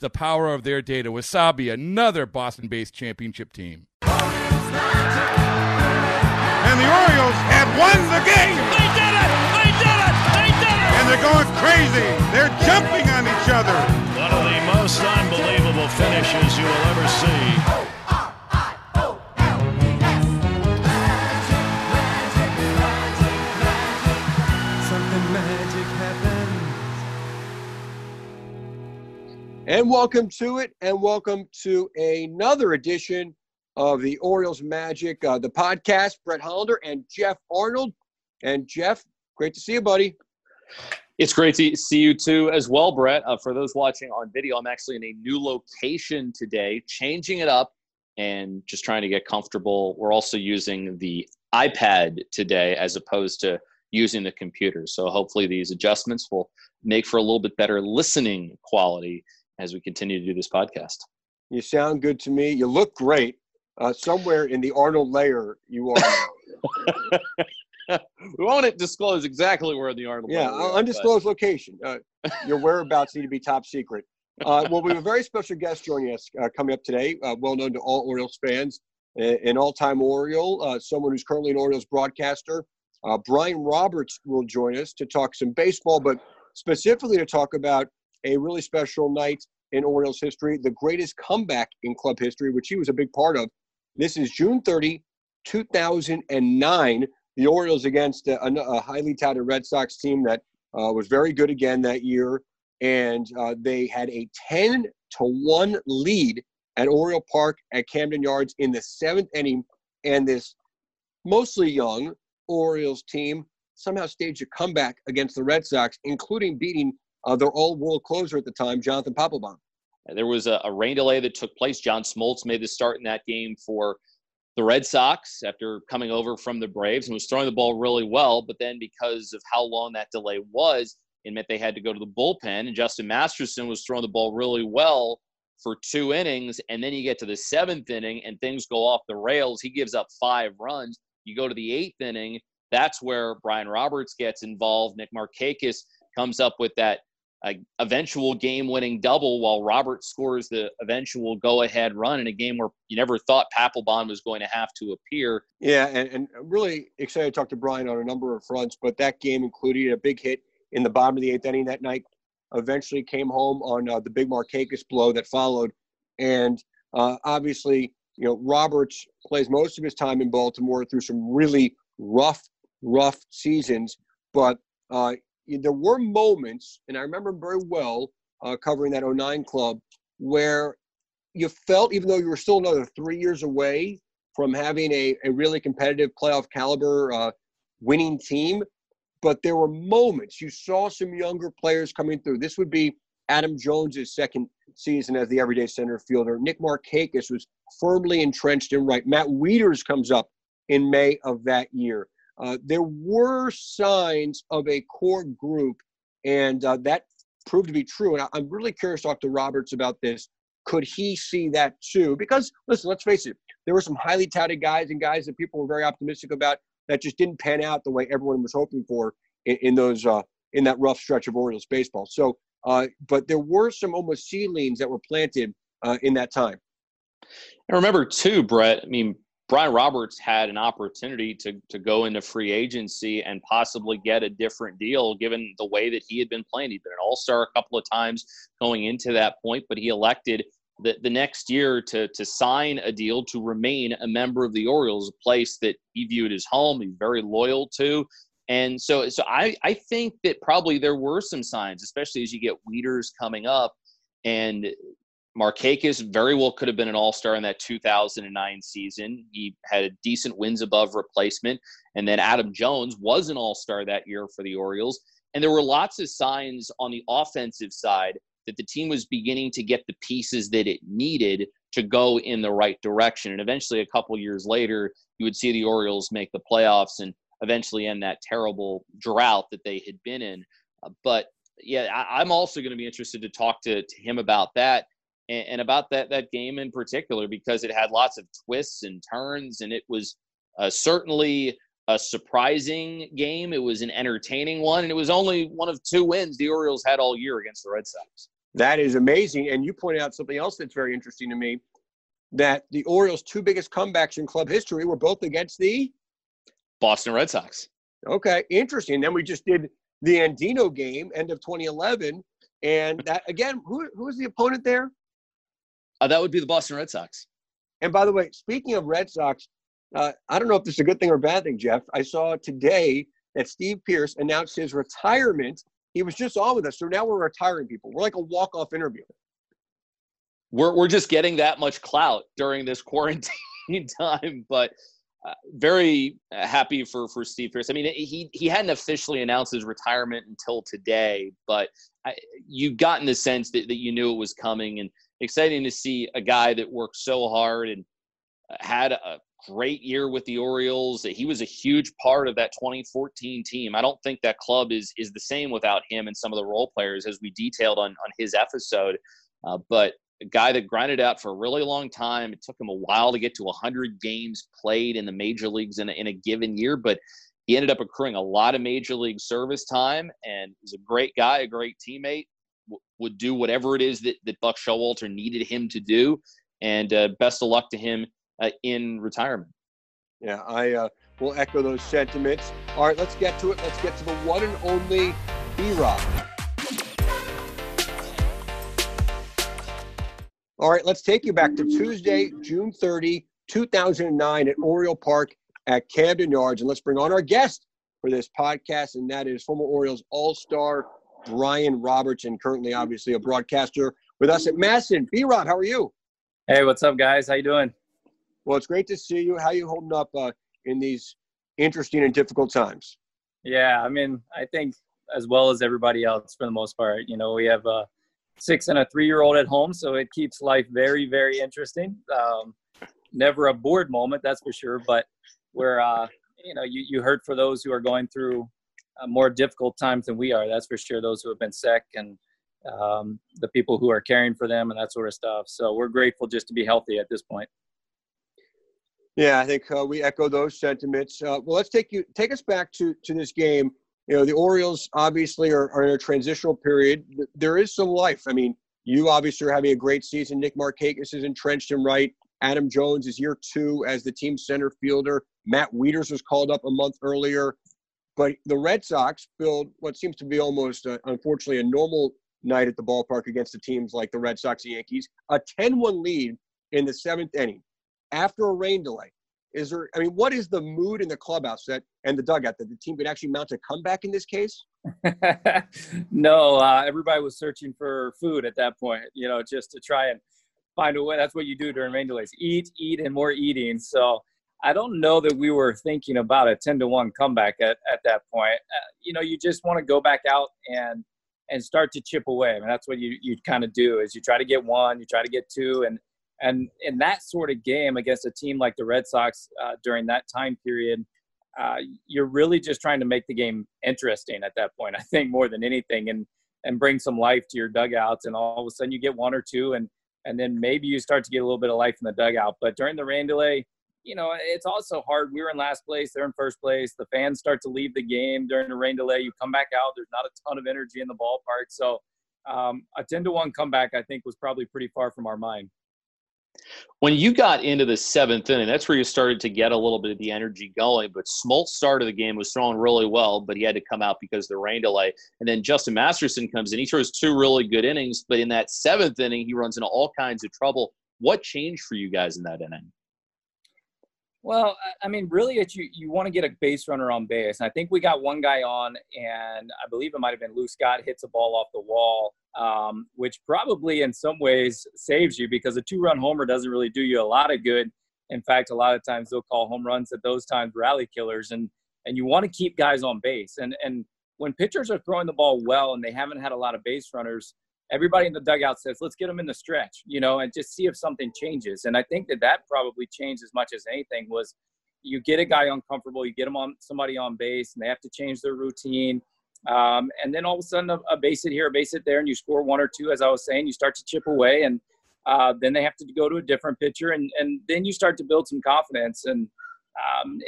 the power of their data. Wasabi, another Boston-based championship team. And the Orioles had won the game. They did it! They did it! They did it! And they're going crazy. They're jumping on each other. One of the most unbelievable finishes you will ever see. And welcome to it, and welcome to another edition of the Orioles Magic, the podcast. Brett Hollander and Jeff Arnold. And Jeff, great to see you, buddy. It's great to see you too as well, Brett. For those watching on video, I'm actually in a new location today, changing it up and just trying to get comfortable. We're also using the iPad today as opposed to using the computer. So hopefully these adjustments will make for a little bit better listening quality as we continue to do this podcast. You sound good to me. You look great. Somewhere in the Arnold layer, you are. We won't disclose exactly where the Arnold layer is. Yeah, undisclosed location. Your whereabouts need to be top secret. Well, we have a very special guest joining us coming up today, well known to all Orioles fans, an all-time Oriole, someone who's currently an Orioles broadcaster. Brian Roberts will join us to talk some baseball, but specifically to talk about a really special night in Orioles history, the greatest comeback in club history, which he was a big part of. This is June 30, 2009. The Orioles against a highly touted Red Sox team that was very good again that year. And they had a 10-1 lead at Oriole Park at Camden Yards in the seventh inning. And this mostly young Orioles team somehow staged a comeback against the Red Sox, including beating their all-world closer at the time, Jonathan Papelbon. There was a rain delay that took place. John Smoltz made the start in that game for the Red Sox after coming over from the Braves and was throwing the ball really well, but then because of how long that delay was, it meant they had to go to the bullpen, and Justin Masterson was throwing the ball really well for two innings, and then you get to the seventh inning, and things go off the rails. He gives up 5 runs. You go to the eighth inning. That's where Brian Roberts gets involved. Nick Markakis comes up with that eventual game-winning double while Roberts scores the eventual go-ahead run in a game where you never thought Papelbon was going to have to appear. Yeah, and I'm really excited to talk to Brian on a number of fronts, but that game included a big hit in the bottom of the eighth inning that night. Eventually came home on the big Markakis blow that followed. And obviously, you know, Roberts plays most of his time in Baltimore through some really rough seasons, but there were moments, and I remember very well covering that 09 club, where you felt, even though you were still another 3 years away from having a really competitive playoff caliber winning team, but there were moments. You saw some younger players coming through. This would be Adam Jones' second season as the everyday center fielder. Nick Markakis was firmly entrenched in right. Matt Wieters comes up in May of that year. There were signs of a core group, and that proved to be true. And I'm really curious to talk to Roberts about this. Could he see that too? Because, listen, let's face it, there were some highly touted guys and guys that people were very optimistic about that just didn't pan out the way everyone was hoping for in that rough stretch of Orioles baseball. So, but there were some almost seedlings that were planted in that time. And remember, too, Brett, I mean, Brian Roberts had an opportunity to go into free agency and possibly get a different deal given the way that he had been playing. He'd been an all-star a couple of times going into that point, but he elected the next year to sign a deal to remain a member of the Orioles, a place that he viewed as home, he's very loyal to. And so I think that probably there were some signs, especially as you get Wieters coming up, and Markakis very well could have been an all-star in that 2009 season. He had a decent wins above replacement. And then Adam Jones was an all-star that year for the Orioles. And there were lots of signs on the offensive side that the team was beginning to get the pieces that it needed to go in the right direction. And eventually, a couple years later, you would see the Orioles make the playoffs and eventually end that terrible drought that they had been in. But yeah, I'm also going to be interested to talk to him about that. And about that game in particular, because it had lots of twists and turns, and it was certainly a surprising game. It was an entertaining one, and it was only one of two wins the Orioles had all year against the Red Sox. That is amazing. And you pointed out something else that's very interesting to me, that the Orioles' two biggest comebacks in club history were both against the Boston Red Sox. Okay, interesting. Then we just did the Andino game, end of 2011. And that, again, who was the opponent there? That would be the Boston Red Sox. And by the way, speaking of Red Sox, I don't know if this is a good thing or a bad thing, Jeff. I saw today that Steve Pearce announced his retirement. He was just on with us, so now we're retiring people. We're like a walk-off interview. We're just getting that much clout during this quarantine time, but very happy for Steve Pearce. I mean, he hadn't officially announced his retirement until today, but you got in the sense that you knew it was coming, and exciting to see a guy that worked so hard and had a great year with the Orioles. He was a huge part of that 2014 team. I don't think that club is the same without him and some of the role players, as we detailed on his episode. But a guy that grinded out for a really long time. It took him a while to get to 100 games played in the major leagues in a given year, but he ended up accruing a lot of major league service time, and was a great guy, a great teammate. Would do whatever it is that Buck Showalter needed him to do, and best of luck to him in retirement. Yeah, I will echo those sentiments. All right, let's get to it. Let's get to the one and only B-Rob. All right, let's take you back to Tuesday, June 30, 2009 at Oriole Park at Camden Yards, and let's bring on our guest for this podcast, and that is former Orioles All-Star Brian Roberts, and currently obviously a broadcaster with us at Masson. B-Rob, how are you? Hey, what's up, guys? How you doing? Well, it's great to see you. How you holding up in these interesting and difficult times? Yeah, I mean, I think as well as everybody else for the most part. You know, we have a 6- and a 3-year-old at home, so it keeps life very, very interesting. Never a bored moment, that's for sure, but we're, you know, you heard for those who are going through more difficult times than we are, that's for sure. Those who have been sick and the people who are caring for them and that sort of stuff. So we're grateful just to be healthy at this point. Yeah, I think we echo those sentiments. Well, let's take us back to this game. You know, the Orioles obviously are in a transitional period. There is some life. I mean, you obviously are having a great season. Nick Markakis is entrenched in right. Adam Jones is year two as the team's center fielder. Matt Wieters was called up a month earlier. But the Red Sox build what seems to be almost, unfortunately, a normal night at the ballpark against the teams like the Red Sox and Yankees, a 10-1 lead in the seventh inning after a rain delay. Is there? I mean, what is the mood in the clubhouse and the dugout that the team could actually mount a comeback in this case? No, everybody was searching for food at that point, you know, just to try and find a way. That's what you do during rain delays. Eat, and more eating. So I don't know that we were thinking about a 10-1 comeback at that point. You know, you just want to go back out and start to chip away. I mean, that's what you kind of do is you try to get one, you try to get two. And in that sort of game against a team like the Red Sox during that time period, you're really just trying to make the game interesting at that point, I think, more than anything, and bring some life to your dugouts. And all of a sudden you get one or two, and then maybe you start to get a little bit of life in the dugout. But during the rain delay, you know, it's also hard. We were in last place. They're in first place. The fans start to leave the game during the rain delay. You come back out. There's not a ton of energy in the ballpark. So a 10-1 comeback, I think, was probably pretty far from our mind. When you got into the seventh inning, that's where you started to get a little bit of the energy going. But Smoltz started the game, was throwing really well, but he had to come out because of the rain delay. And then Justin Masterson comes in. He throws two really good innings, but in that seventh inning, he runs into all kinds of trouble. What changed for you guys in that inning? Well, I mean, really, it's you want to get a base runner on base. And I think we got one guy on, and I believe it might have been Lou Scott, hits a ball off the wall, which probably in some ways saves you because a two-run homer doesn't really do you a lot of good. In fact, a lot of times they'll call home runs at those times rally killers, and you want to keep guys on base. And when pitchers are throwing the ball well and they haven't had a lot of base runners, everybody in the dugout says, let's get them in the stretch, you know, and just see if something changes. And I think that probably changed as much as anything was you get a guy uncomfortable, you get them on somebody on base, and they have to change their routine. And then all of a sudden a base hit here, a base hit there, and you score one or two, as I was saying, you start to chip away. And then they have to go to a different pitcher. And then you start to build some confidence. And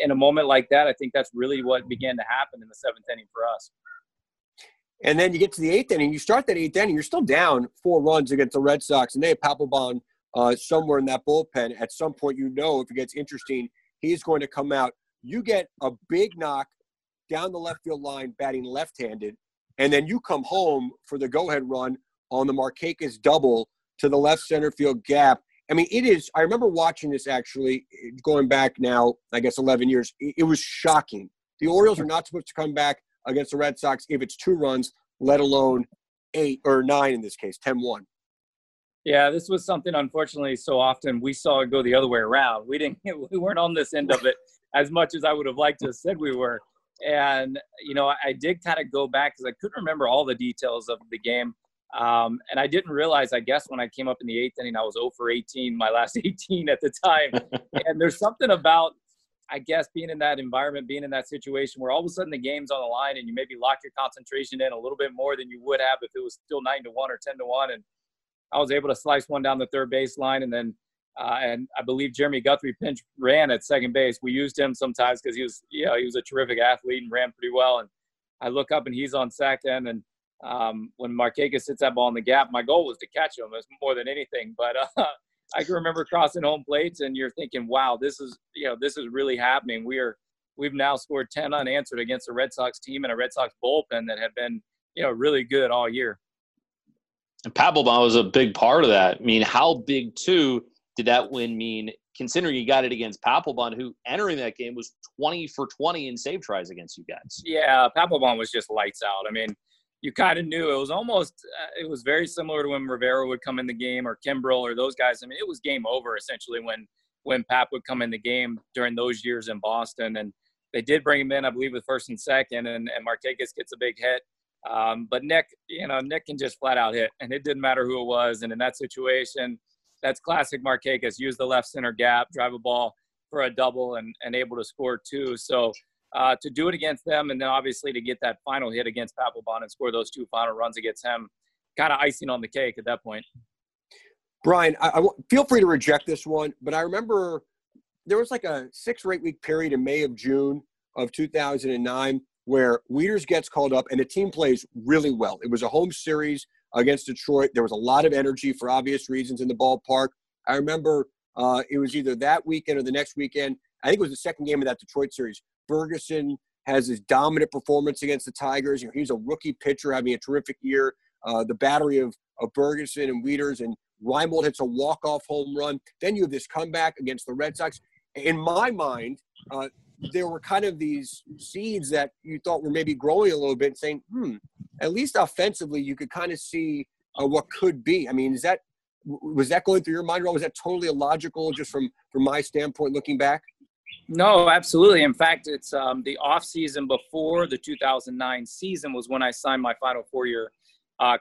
in a moment like that, I think that's really what began to happen in the seventh inning for us. And then you get to the eighth inning. You start that eighth inning. You're still down 4 runs against the Red Sox, and they have Papelbon somewhere in that bullpen. At some point, you know, if it gets interesting, he's going to come out. You get a big knock down the left field line, batting left-handed, and then you come home for the go-ahead run on the Markakis double to the left center field gap. I mean, it is – I remember watching this actually going back now, I guess 11 years. It was shocking. The Orioles are not supposed to come back against the Red Sox if it's 2 runs, let alone 8 or 9 in this case, 10-1. Yeah, this was something, unfortunately, so often we saw it go the other way around. We weren't on this end of it as much as I would have liked to have said we were. And, you know, I did kind of go back because I couldn't remember all the details of the game. And I didn't realize, I guess, when I came up in the 8th inning, I was 0 for 18, my last 18 at the time. And there's something about, I guess, being in that environment, being in that situation where all of a sudden the game's on the line and you maybe lock your concentration in a little bit more than you would have if it was still 9-1 or 10-1. And I was able to slice one down the third baseline. And then, and I believe Jeremy Guthrie pinch ran at second base. We used him sometimes because he was a terrific athlete and ran pretty well. And I look up and he's on second. And when Markakis hits that ball in the gap, my goal was to catch him. It was more than anything, but, I can remember crossing home plates and you're thinking, wow, this is really happening. We've now scored 10 unanswered against a Red Sox team and a Red Sox bullpen that had been, really good all year. And Papelbon was a big part of that. I mean, how big too did that win mean, considering you got it against Papelbon, who entering that game was 20 for 20 in save tries against you guys? Yeah, Papelbon was just lights out. I mean, you kind of knew it was very similar to when Rivera would come in the game or Kimbrel or those guys. I mean, it was game over essentially when Pap would come in the game during those years in Boston. And they did bring him in, I believe, with first and second, and Markakis gets a big hit. But Nick can just flat out hit, and it didn't matter who it was. And in that situation, that's classic Markakis. Use the left center gap, drive a ball for a double, and able to score 2. So to do it against them, and then obviously to get that final hit against Papelbon and score those 2 final runs against him, kind of icing on the cake at that point. Brian, I feel free to reject this one, but I remember there was like a 6 or 8 week period in May of June of 2009 where Wieters gets called up and the team plays really well. It was a home series against Detroit. There was a lot of energy for obvious reasons in the ballpark. I remember it was either that weekend or the next weekend. I think it was the second game of that Detroit series. Ferguson has his dominant performance against the Tigers. You know, he's a rookie pitcher having a terrific year. The battery of Ferguson and Wieters, and Reimold hits a walk-off home run. Then you have this comeback against the Red Sox. In my mind, there were kind of these seeds that you thought were maybe growing a little bit, saying, at least offensively you could kind of see what could be. I mean, was that going through your mind, or was that totally illogical just from my standpoint looking back? No, absolutely. In fact, it's the off season before the 2009 season was when I signed my final 4-year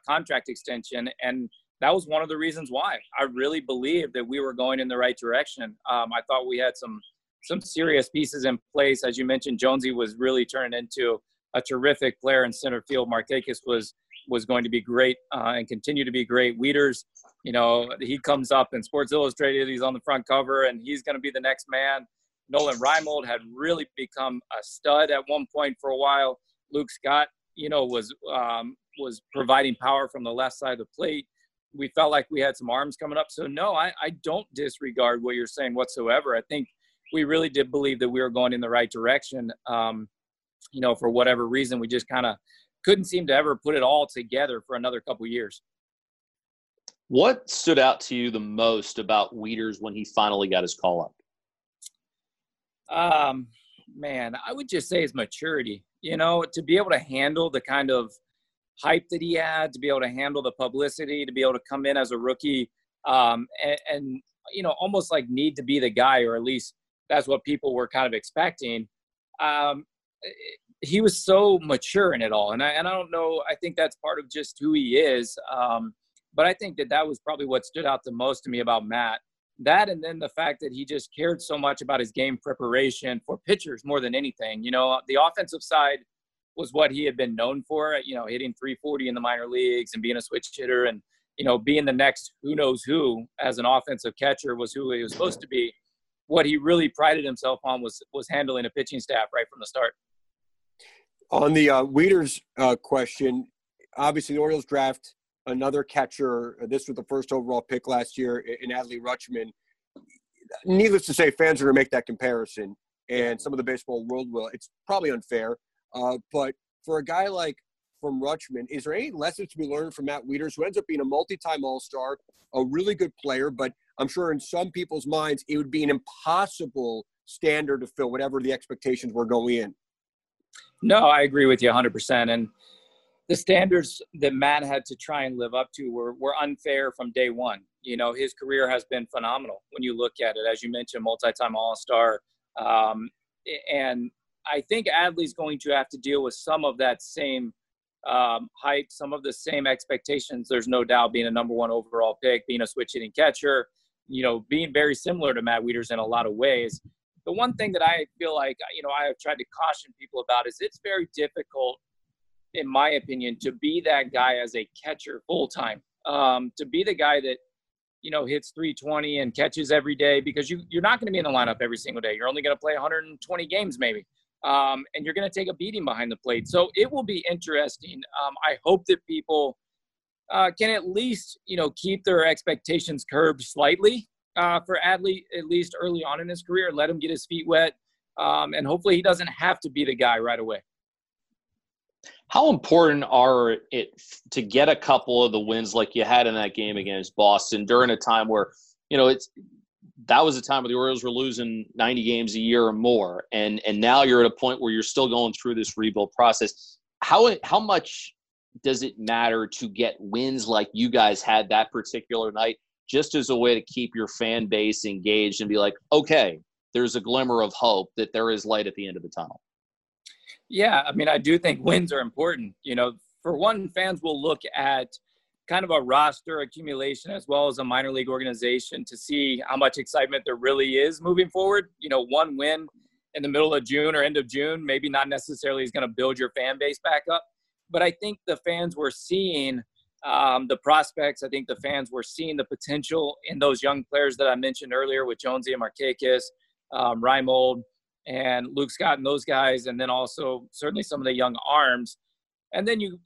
contract extension. And that was one of the reasons why I really believed that we were going in the right direction. I thought we had some serious pieces in place. As you mentioned, Jonesy was really turning into a terrific player in center field. Markakis was going to be great and continue to be great. Wieters, he comes up in Sports Illustrated. He's on the front cover and he's going to be the next man. Nolan Reimold had really become a stud at one point for a while. Luke Scott, was providing power from the left side of the plate. we felt like we had some arms coming up. So, no, I don't disregard what you're saying whatsoever. I think we really did believe that we were going in the right direction. You know, for whatever reason, we just kind of couldn't seem to ever put it all together for another couple years. What stood out to you the most about Wieters when he finally got his call up? Man, I would just say his maturity. You know, to be able to handle the kind of hype that he had, to be able to handle the publicity, to be able to come in as a rookie, and you know, almost like need to be the guy, or at least that's what people were kind of expecting. He was so mature in it all. And I don't know, I think that's part of just who he is. But I think that was probably what stood out the most to me about Matt. That, and then the fact that he just cared so much about his game preparation for pitchers more than anything. You know, the offensive side was what he had been known for, you know, hitting 340 in the minor leagues and being a switch hitter and, you know, being the next who knows who as an offensive catcher was who he was supposed to be. What he really prided himself on was handling a pitching staff right from the start. On the Wieters question, obviously the Orioles draft another catcher. This was the first overall pick last year in Adley Rutschman. Needless to say, fans are going to make that comparison, and some of the baseball world will. It's probably unfair. But for a guy like from Rutschman, is there any lessons to be learned from Matt Wieters, who ends up being a multi-time All-Star, a really good player, but I'm sure in some people's minds it would be an impossible standard to fill, whatever the expectations were going in? No, I agree with you 100%. And the standards that Matt had to try and live up to were unfair from day one. You know, his career has been phenomenal when you look at it. As you mentioned, multi-time All-Star. And I think Adley's going to have to deal with some of that same hype, some of the same expectations. There's no doubt, being a number one overall pick, being a switch hitting catcher, you know, being very similar to Matt Wieters in a lot of ways. The one thing that I feel like, you know, I have tried to caution people about is it's very difficult, in my opinion, to be that guy as a catcher full time, to be the guy that, you know, hits 320 and catches every day, because you're not going to be in the lineup every single day. You're only going to play 120 games maybe. And you're going to take a beating behind the plate. So it will be interesting. I hope that people can at least, you know, keep their expectations curbed slightly for Adley, at least early on in his career. Let him get his feet wet. And hopefully he doesn't have to be the guy right away. How important are it to get a couple of the wins like you had in that game against Boston during a time where, you know, that was a time where the Orioles were losing 90 games a year or more. And now you're at a point where you're still going through this rebuild process. How much does it matter to get wins like you guys had that particular night, just as a way to keep your fan base engaged and be like, okay, there's a glimmer of hope that there is light at the end of the tunnel? Yeah. I mean, I do think wins are important. You know, for one, fans will look at kind of a roster accumulation as well as a minor league organization to see how much excitement there really is moving forward. You know, one win in the middle of June or end of June, maybe not necessarily is going to build your fan base back up. But I think the fans were seeing the prospects. I think the fans were seeing the potential in those young players that I mentioned earlier with Jonesy and Markakis, Reimold and Luke Scott and those guys. And then also certainly some of the young arms. And then you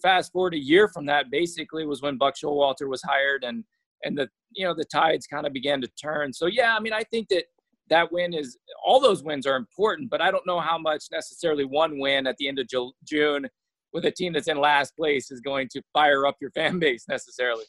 fast forward a year from that, basically was when Buck Showalter was hired, and the, you know, the tides kind of began to turn. So yeah, I mean, I think that win is, all those wins are important, but I don't know how much necessarily one win at the end of June with a team that's in last place is going to fire up your fan base necessarily.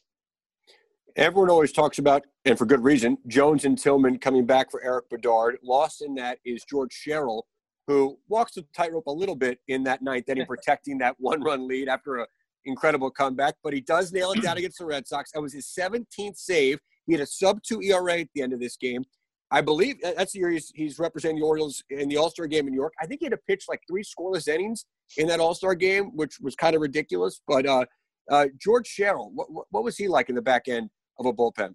Everyone always talks about, and for good reason, Jones and Tillman coming back for Eric Bedard. Lost in that is George Sherrill, who walks the tightrope a little bit in that ninth inning, protecting that one-run lead after an incredible comeback. But he does nail it down against the Red Sox. That was his 17th save. He had a sub-2 ERA at the end of this game. I believe that's the year he's representing the Orioles in the All-Star game in New York. I think he had to pitch like 3 scoreless innings in that All-Star game, which was kind of ridiculous. But George Sherrill, what was he like in the back end of a bullpen?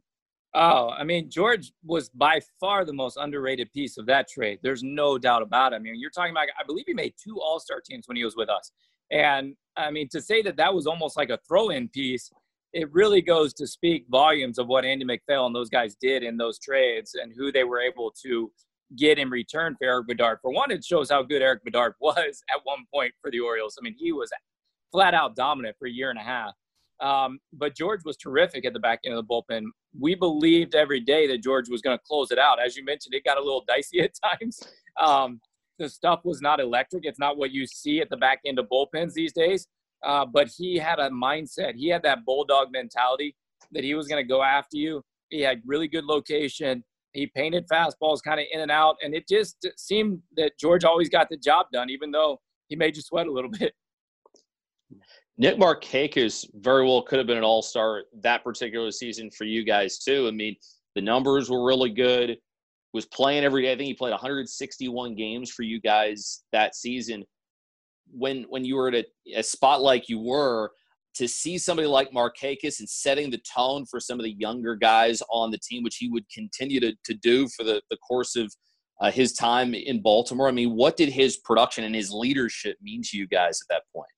Oh, I mean, George was by far the most underrated piece of that trade. There's no doubt about it. I mean, you're talking about, I believe he made 2 All-Star teams when he was with us. And, I mean, to say that was almost like a throw-in piece, it really goes to speak volumes of what Andy McPhail and those guys did in those trades and who they were able to get in return for Eric Bedard. For one, it shows how good Eric Bedard was at one point for the Orioles. I mean, he was flat-out dominant for a year and a half. But George was terrific at the back end of the bullpen. We believed every day that George was going to close it out. As you mentioned, it got a little dicey at times. The stuff was not electric. It's not what you see at the back end of bullpens these days. But he had a mindset. He had that bulldog mentality that he was going to go after you. He had really good location. He painted fastballs kind of in and out. And it just seemed that George always got the job done, even though he made you sweat a little bit. Nick Markakis very well could have been an all-star that particular season for you guys too. I mean, the numbers were really good. Was playing every day. I think he played 161 games for you guys that season. When you were at a spot like you were, to see somebody like Markakis and setting the tone for some of the younger guys on the team, which he would continue to do for the course of his time in Baltimore. I mean, what did his production and his leadership mean to you guys at that point?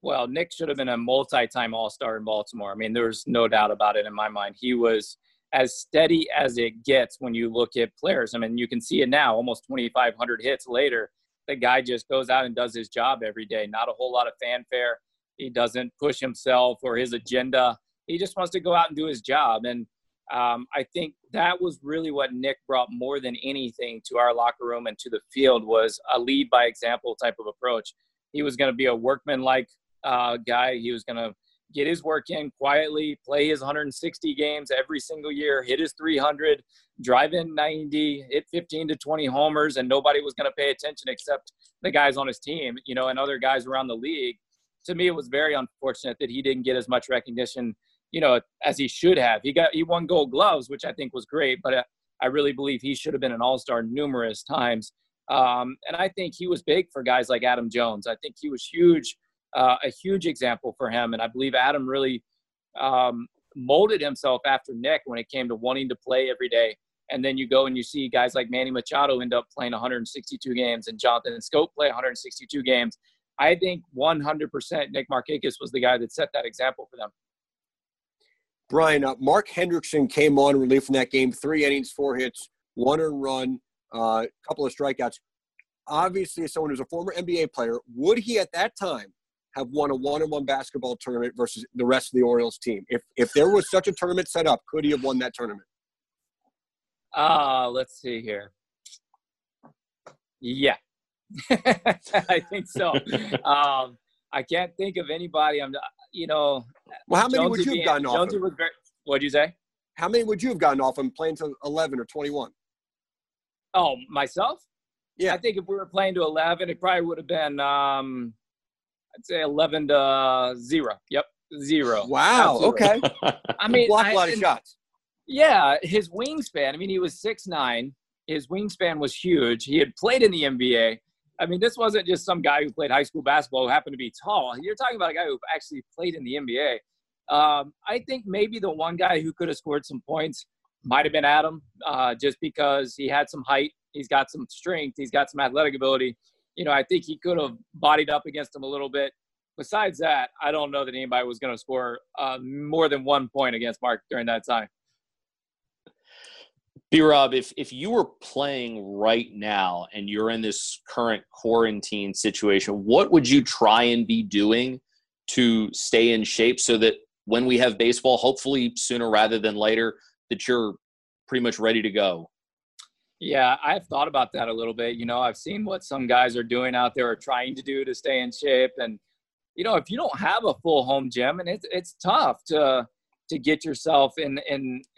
Well, Nick should have been a multi-time all-star in Baltimore. I mean, there's no doubt about it in my mind. He was as steady as it gets when you look at players. I mean, you can see it now, almost 2,500 hits later. The guy just goes out and does his job every day. Not a whole lot of fanfare. He doesn't push himself or his agenda. He just wants to go out and do his job. And I think that was really what Nick brought more than anything to our locker room and to the field, was a lead by example type of approach. He was going to be a workman-like guy. He was going to get his work in quietly, play his 160 games every single year, hit his 300, drive in 90, hit 15 to 20 homers, and nobody was going to pay attention except the guys on his team, you know, and other guys around the league. To me, it was very unfortunate that he didn't get as much recognition, you know, as he should have. He won Gold Gloves, which I think was great, but I really believe he should have been an all-star numerous times. And I think he was big for guys like Adam Jones. I think he was huge, a huge example for him. And I believe Adam really molded himself after Nick when it came to wanting to play every day. And then you go and you see guys like Manny Machado end up playing 162 games and Jonathan Scope play 162 games. I think 100% Nick Markakis was the guy that set that example for them. Brian, Mark Hendrickson came on relief in that game, 3 innings, 4 hits, 1 earned run, a couple of strikeouts. Obviously, as someone who's a former NBA player, would he at that time have won a one-on-one basketball tournament versus the rest of the Orioles team? If there was such a tournament set up, could he have won that tournament? Let's see here. Yeah. I think so. I can't think of anybody. Well, how many would you have gotten off him? What'd you say? How many would you have gotten off him playing to 11 or 21? Oh, myself? Yeah. I think if we were playing to 11, it probably would have been, I'd say 11 to 0. Yep, 0. Wow, zero. Okay. I mean, blocked a lot of shots. Yeah, his wingspan. I mean, he was 6'9". His wingspan was huge. He had played in the NBA. I mean, this wasn't just some guy who played high school basketball who happened to be tall. You're talking about a guy who actually played in the NBA. I think maybe the one guy who could have scored some points might have been Adam, just because he had some height. He's got some strength. He's got some athletic ability. You know, I think he could have bodied up against him a little bit. Besides that, I don't know that anybody was going to score more than 1 point against Mark during that time. B-Rob, if you were playing right now and you're in this current quarantine situation, what would you try and be doing to stay in shape so that when we have baseball, hopefully sooner rather than later, that you're pretty much ready to go? Yeah, I've thought about that a little bit. You know, I've seen what some guys are doing out there or trying to do to stay in shape. And, you know, if you don't have a full home gym, and it's tough to get yourself in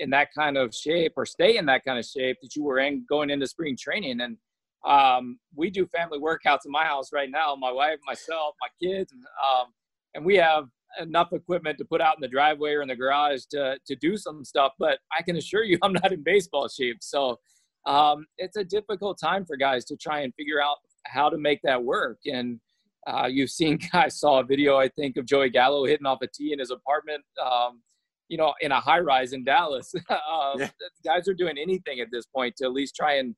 that kind of shape or stay in that kind of shape that you were in going into spring training. And we do family workouts in my house right now, my wife, myself, my kids. And we have enough equipment to put out in the driveway or in the garage to do some stuff. But I can assure you I'm not in baseball shape. So it's a difficult time for guys to try and figure out how to make that work. And you've seen guys, saw a video, I think, of Joey Gallo hitting off a tee in his apartment, you know, in a high rise in Dallas. Yeah. Guys are doing anything at this point to at least try and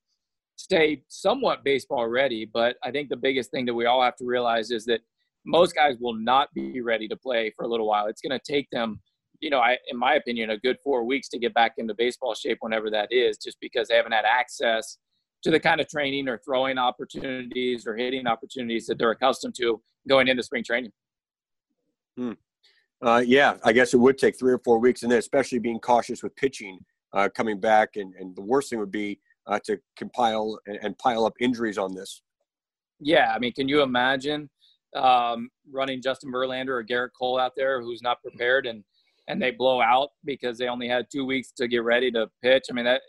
stay somewhat baseball ready. But I think the biggest thing that we all have to realize is that most guys will not be ready to play for a little while. It's going to take them, you know, in my opinion, a good 4 weeks to get back into baseball shape whenever that is, just because they haven't had access to the kind of training or throwing opportunities or hitting opportunities that they're accustomed to going into spring training. Yeah, I guess it would take 3 or 4 weeks, and then especially being cautious with pitching coming back. And the worst thing would be to compile and pile up injuries on this. Yeah, I mean, can you imagine running Justin Verlander or Garrett Cole out there who's not prepared and they blow out because they only had 2 weeks to get ready to pitch? I mean, that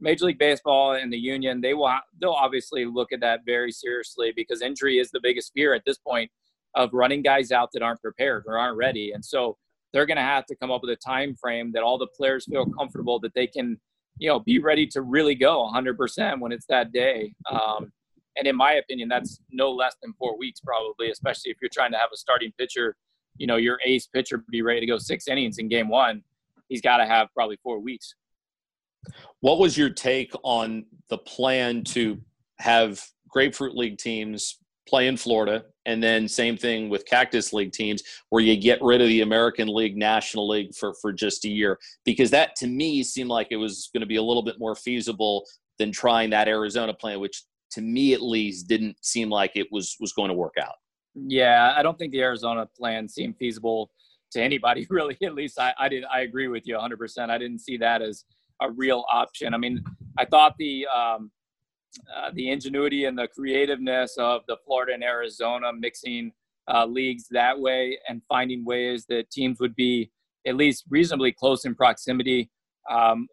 Major League Baseball and the union, they'll obviously look at that very seriously, because injury is the biggest fear at this point of running guys out that aren't prepared or aren't ready. And so they're going to have to come up with a time frame that all the players feel comfortable that they can, you know, be ready to really go 100% when it's that day. And in my opinion, that's no less than 4 weeks probably, especially if you're trying to have a starting pitcher, you know, your ace pitcher be ready to go 6 innings in game one. He's got to have probably 4 weeks. What was your take on the plan to have Grapefruit League teams play in Florida, and then same thing with Cactus League teams, where you get rid of the American League, National League for just a year? Because that to me seemed like it was going to be a little bit more feasible than trying that Arizona plan, which to me at least didn't seem like it was going to work out. Yeah, I don't think the Arizona plan seemed feasible to anybody, really. At least I agree with you 100%. I didn't see that as a real option. I mean, I thought the ingenuity and the creativeness of the Florida and Arizona mixing leagues that way and finding ways that teams would be at least reasonably close in proximity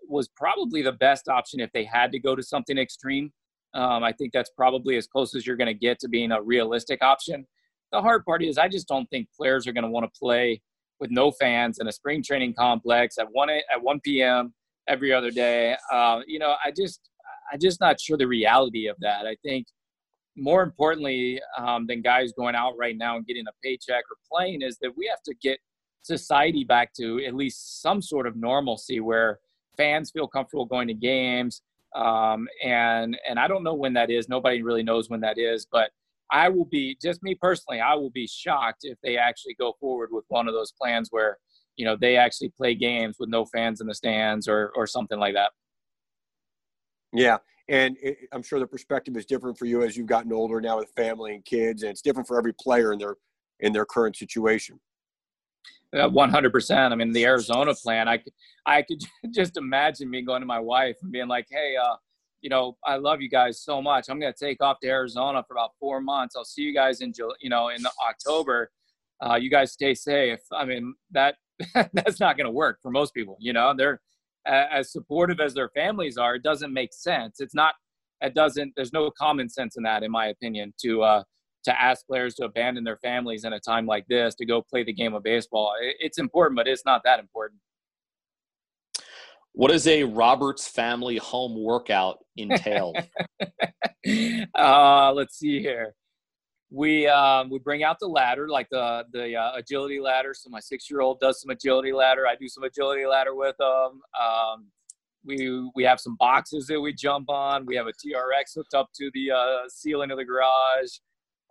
was probably the best option if they had to go to something extreme. I think that's probably as close as you're going to get to being a realistic option. The hard part is I just don't think players are going to want to play with no fans in a spring training complex at 1 p.m. every other day. You know, I'm just not sure the reality of that. I think more importantly than guys going out right now and getting a paycheck or playing is that we have to get society back to at least some sort of normalcy where fans feel comfortable going to games. And I don't know when that is. Nobody really knows when that is, but I will be, just me personally, I will be shocked if they actually go forward with one of those plans where, you know, they actually play games with no fans in the stands or something like that. Yeah, and I'm sure the perspective is different for you as you've gotten older now with family and kids, and it's different for every player in their current situation. 100%. I mean, the Arizona plan, I could just imagine me going to my wife and being like, hey, you know, I love you guys so much. I'm going to take off to Arizona for about 4 months. I'll see you guys in October. You guys stay safe. I mean, that's not going to work for most people. You know, they're as supportive as their families are, it doesn't make sense. There's no common sense in that, in my opinion, to ask players to abandon their families in a time like this to go play the game of baseball. It's important, but it's not that important. What does a Roberts family home workout entail? Let's see here. We bring out the ladder, like the agility ladder. So my 6-year-old does some agility ladder. I do some agility ladder with them. We have some boxes that we jump on. We have a TRX hooked up to the ceiling of the garage.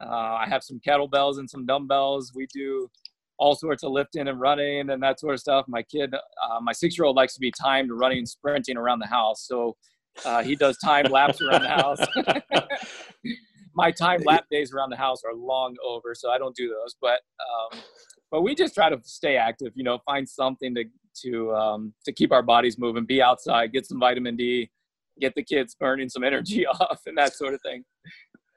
I have some kettlebells and some dumbbells. We do all sorts of lifting and running and that sort of stuff. My 6-year-old likes to be timed running and sprinting around the house. So he does timed laps around the house. My time lap days around the house are long over, so I don't do those. But we just try to stay active, you know, find something to keep our bodies moving, be outside, get some vitamin D, get the kids burning some energy off, and that sort of thing.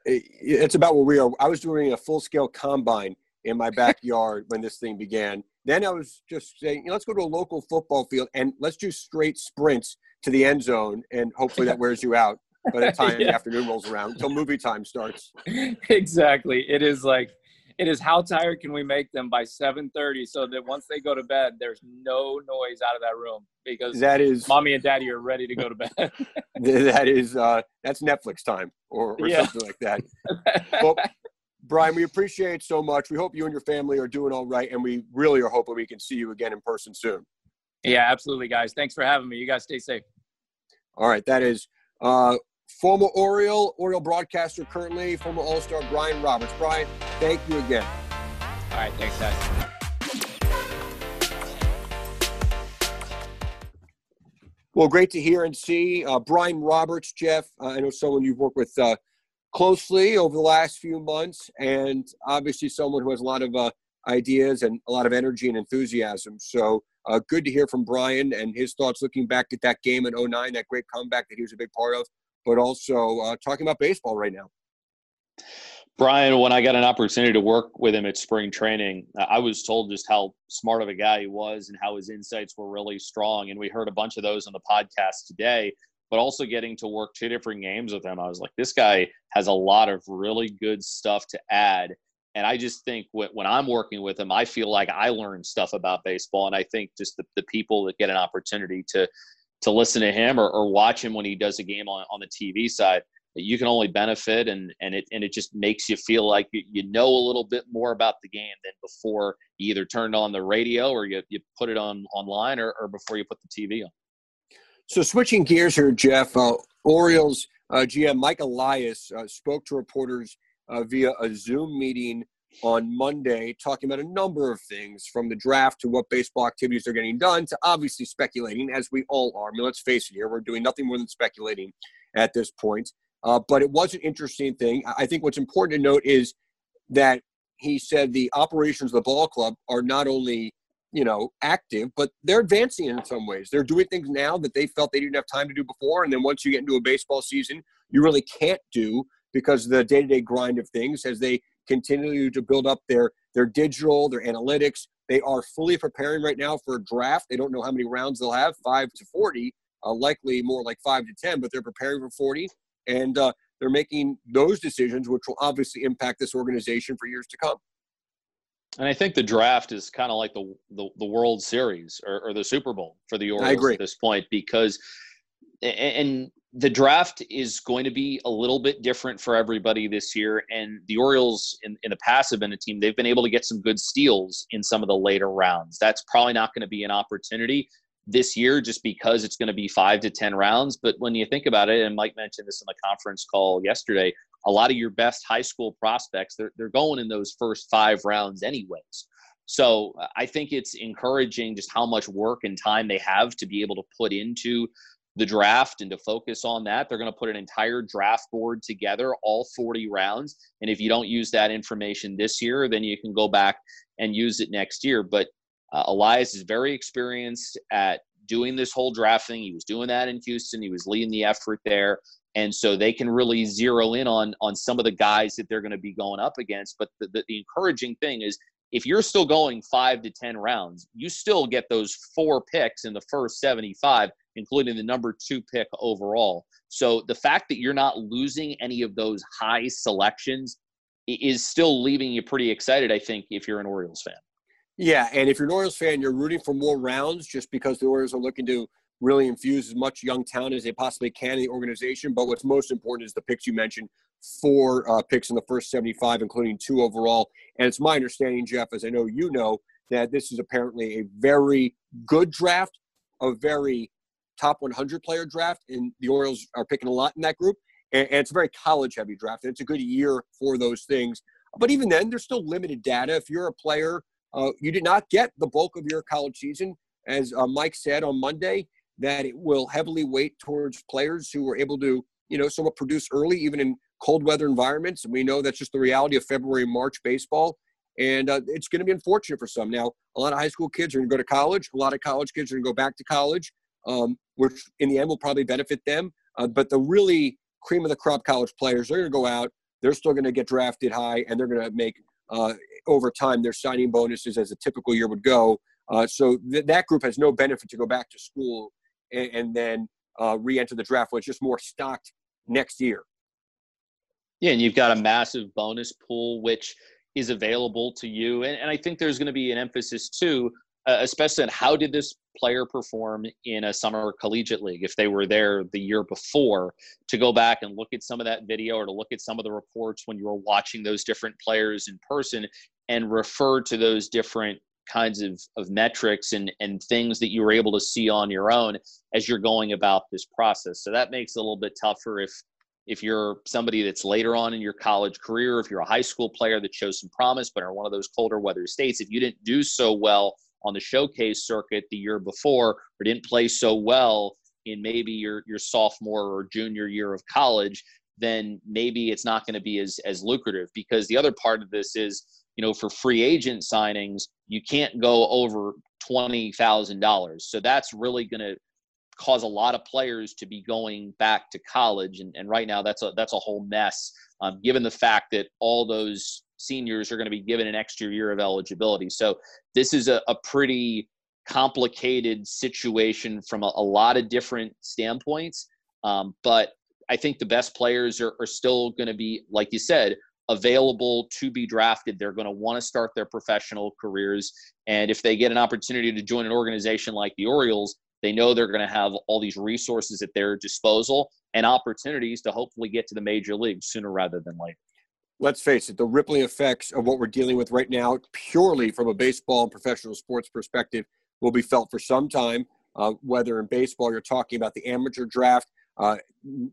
It's about where we are. I was doing a full-scale combine in my backyard when this thing began. Then I was just saying, you know, let's go to a local football field and let's do straight sprints to the end zone, and hopefully that wears you out by the time the afternoon rolls around, until movie time starts. Exactly. It is how tired can we make them by 7:30 so that once they go to bed, there's no noise out of that room, because that is, mommy and daddy are ready to go to bed. That's Netflix time or something like that. Well, Brian, we appreciate so much. We hope you and your family are doing all right, and we really are hoping we can see you again in person soon. Yeah, absolutely, guys. Thanks for having me. You guys stay safe. All right. That is former Oriole broadcaster, currently former All-Star, Brian Roberts. Brian, thank you again. All right, thanks, guys. Well, great to hear and see. Brian Roberts, Jeff, I know someone you've worked with closely over the last few months, and obviously someone who has a lot of ideas and a lot of energy and enthusiasm. So good to hear from Brian and his thoughts looking back at that game in 09, that great comeback that he was a big part of, but also talking about baseball right now. Brian, when I got an opportunity to work with him at spring training, I was told just how smart of a guy he was and how his insights were really strong. And we heard a bunch of those on the podcast today, but also getting to work two different games with him. I was like, this guy has a lot of really good stuff to add. And I just think when I'm working with him, I feel like I learn stuff about baseball. And I think just the people that get an opportunity to listen to him or watch him when he does a game on the TV side, you can only benefit, and it just makes you feel like you know a little bit more about the game than before you either turned on the radio or you put it on online or before you put the TV on. So switching gears here, Jeff, Orioles GM Mike Elias spoke to reporters via a Zoom meeting on Monday, talking about a number of things, from the draft to what baseball activities are getting done to obviously speculating, as we all are. I mean, let's face it here, we're doing nothing more than speculating at this point. But it was an interesting thing. I think what's important to note is that he said the operations of the ball club are not only, active, but they're advancing in some ways. They're doing things now that they felt they didn't have time to do before. And then once you get into a baseball season, you really can't do because of the day-to-day grind of things as they continue to build up their digital, their analytics. They are fully preparing right now for a draft. They don't know how many rounds they'll have, 5 to 40, likely more like 5 to 10, but they're preparing for 40. And they're making those decisions, which will obviously impact this organization for years to come. And I think the draft is kind of like the World Series or the Super Bowl for the Orioles at this point, because and the draft is going to be a little bit different for everybody this year. And the Orioles in the past have been a team, they've been able to get some good steals in some of the later rounds. That's probably not going to be an opportunity this year, just because it's going to be 5 to 10 rounds. But when you think about it, and Mike mentioned this in the conference call yesterday, a lot of your best high school prospects, they're going in those first 5 rounds anyways. So I think it's encouraging just how much work and time they have to be able to put into the draft and to focus on that. They're going to put an entire draft board together, all 40 rounds. And if you don't use that information this year, then you can go back and use it next year. But Elias is very experienced at doing this whole draft thing. He was doing that in Houston. He was leading the effort there. And so they can really zero in on some of the guys that they're going to be going up against. But the encouraging thing is, if you're still going 5 to 10 rounds, you still get those 4 picks in the first 75, including the number 2 pick overall. So the fact that you're not losing any of those high selections is still leaving you pretty excited, I think, if you're an Orioles fan. Yeah, and if you're an Orioles fan, you're rooting for more rounds just because the Orioles are looking to really infuse as much young talent as they possibly can in the organization. But what's most important is the picks you mentioned, 4 picks in the first 75, including 2 overall. And it's my understanding, Jeff, as I know you know, that this is apparently a very good draft, a very top 100 player draft, and the Orioles are picking a lot in that group. And it's a very college-heavy draft, and it's a good year for those things. But even then, there's still limited data. If you're a player – you did not get the bulk of your college season, as Mike said on Monday, that it will heavily weight towards players who were able to, somewhat produce early, even in cold weather environments. And we know that's just the reality of February, March baseball. And it's going to be unfortunate for some. Now, a lot of high school kids are going to go to college. A lot of college kids are going to go back to college, which in the end will probably benefit them. But the really cream of the crop college players, they're going to go out. They're still going to get drafted high, and they're going to make over time their signing bonuses as a typical year would go. So that group has no benefit to go back to school and then re-enter the draft when it's just more stocked next year. Yeah, and you've got a massive bonus pool, which is available to you. And I think there's going to be an emphasis, too, especially on how did this player perform in a summer collegiate league if they were there the year before, to go back and look at some of that video or to look at some of the reports when you were watching those different players in person and refer to those different kinds of metrics and things that you were able to see on your own as you're going about this process. So that makes it a little bit tougher if you're somebody that's later on in your college career, if you're a high school player that shows some promise but are one of those colder weather states, if you didn't do so well on the showcase circuit the year before or didn't play so well in maybe your sophomore or junior year of college, then maybe it's not going to be as lucrative. Because the other part of this is you know, for free agent signings, you can't go over $20,000. So that's really going to cause a lot of players to be going back to college. And right now that's a whole mess, given the fact that all those seniors are going to be given an extra year of eligibility. So this is a pretty complicated situation from a lot of different standpoints. But I think the best players are still going to be, like you said, available to be drafted. They're going to want to start their professional careers. And if they get an opportunity to join an organization like the Orioles, they know they're going to have all these resources at their disposal and opportunities to hopefully get to the major leagues sooner rather than later. Let's face it, the rippling effects of what we're dealing with right now, purely from a baseball and professional sports perspective, will be felt for some time. Whether in baseball, you're talking about the amateur draft.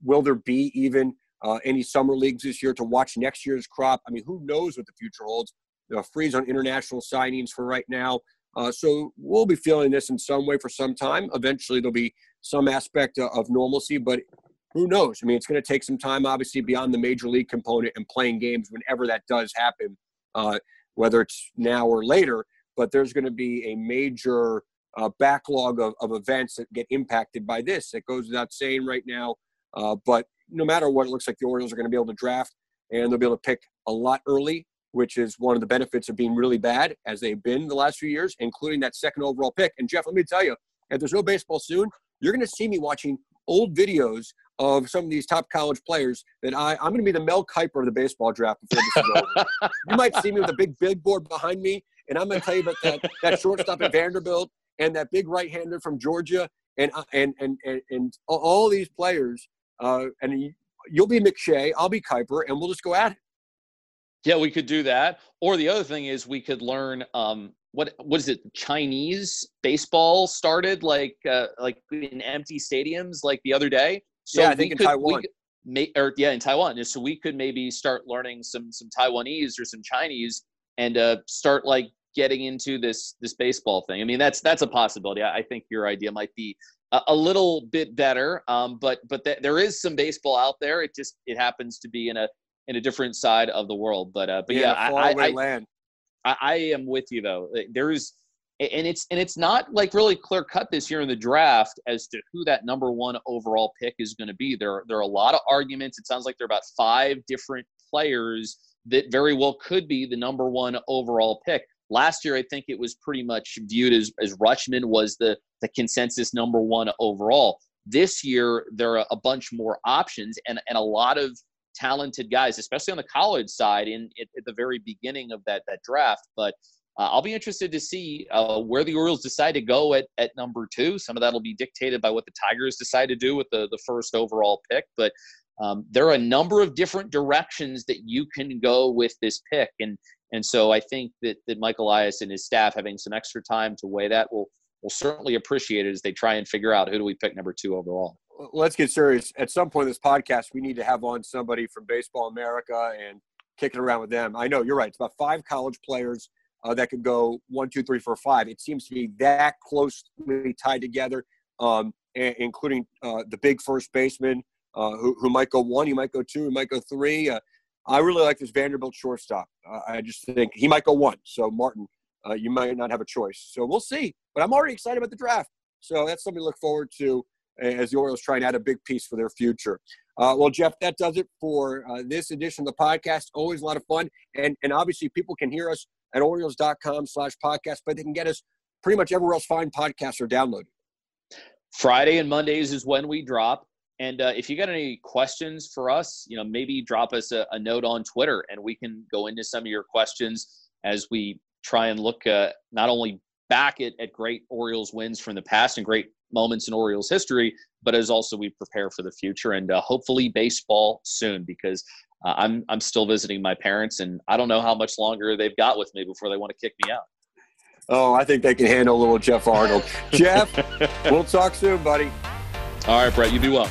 Will there be even any summer leagues this year to watch next year's crop? I mean, who knows what the future holds? The freeze on international signings for right now. So we'll be feeling this in some way for some time. Eventually, there'll be some aspect of normalcy, but who knows? I mean, it's going to take some time, obviously, beyond the major league component and playing games whenever that does happen, whether it's now or later. But there's going to be a major backlog of events that get impacted by this. It goes without saying right now. But no matter what, it looks like the Orioles are going to be able to draft, and they'll be able to pick a lot early, which is one of the benefits of being really bad, as they've been the last few years, including that second overall pick. And, Jeff, let me tell you, if there's no baseball soon, you're going to see me watching old videos of some of these top college players that I'm going to be the Mel Kiper of the baseball draft before this is over. You might see me with a big billboard behind me, and I'm going to tell you about that shortstop at Vanderbilt and that big right-hander from Georgia and all these players. And you'll be McShay, I'll be Kiper, and we'll just go at it. Yeah, we could do that. Or the other thing is we could learn what is it? Chinese baseball started like in empty stadiums like the other day. So yeah, I think in Taiwan. In Taiwan. So we could maybe start learning some Taiwanese or some Chinese and start like getting into this baseball thing. I mean, that's a possibility. I think your idea might be a little bit better. But there is some baseball out there. It happens to be in a different side of the world. But yeah, I am with you though. There is, and it's not like really clear cut this year in the draft as to who that number one overall pick is going to be. There are a lot of arguments. It sounds like there are about 5 different players that very well could be the number one overall pick. Last year, I think it was pretty much viewed as Rutschman was the consensus number one overall. This year, there are a bunch more options and a lot of talented guys, especially on the college side at the very beginning of that draft. But I'll be interested to see where the Orioles decide to go at number 2. Some of that will be dictated by what the Tigers decide to do with the first overall pick. But there are a number of different directions that you can go with this pick. And so I think that Mike Elias and his staff having some extra time to weigh that will certainly appreciate it as they try and figure out who do we pick number 2 overall. Let's get serious. At some point in this podcast, we need to have on somebody from Baseball America and kick it around with them. I know, you're right. It's about 5 college players that could go 1, 2, 3, 4, 5. It seems to be that closely tied together, including the big first baseman who might go 1, he might go 2, he might go 3. I really like this Vanderbilt shortstop. I just think he might go 1. So, Martin, you might not have a choice. So, we'll see. But I'm already excited about the draft. So, that's something to look forward to as the Orioles try and add a big piece for their future. Well, Jeff, that does it for this edition of the podcast. Always a lot of fun. And obviously, people can hear us at Orioles.com/podcast, but they can get us pretty much everywhere else fine podcasts are downloaded. Friday and Mondays is when we drop. And if you got any questions for us, you know, maybe drop us a note on Twitter, and we can go into some of your questions as we try and look not only back at great Orioles wins from the past and great moments in Orioles history, but as also we prepare for the future and hopefully baseball soon, because I'm still visiting my parents, and I don't know how much longer they've got with me before they want to kick me out. Oh, I think they can handle a little Jeff Arnold. Jeff, we'll talk soon, buddy. All right, Brett, you be well.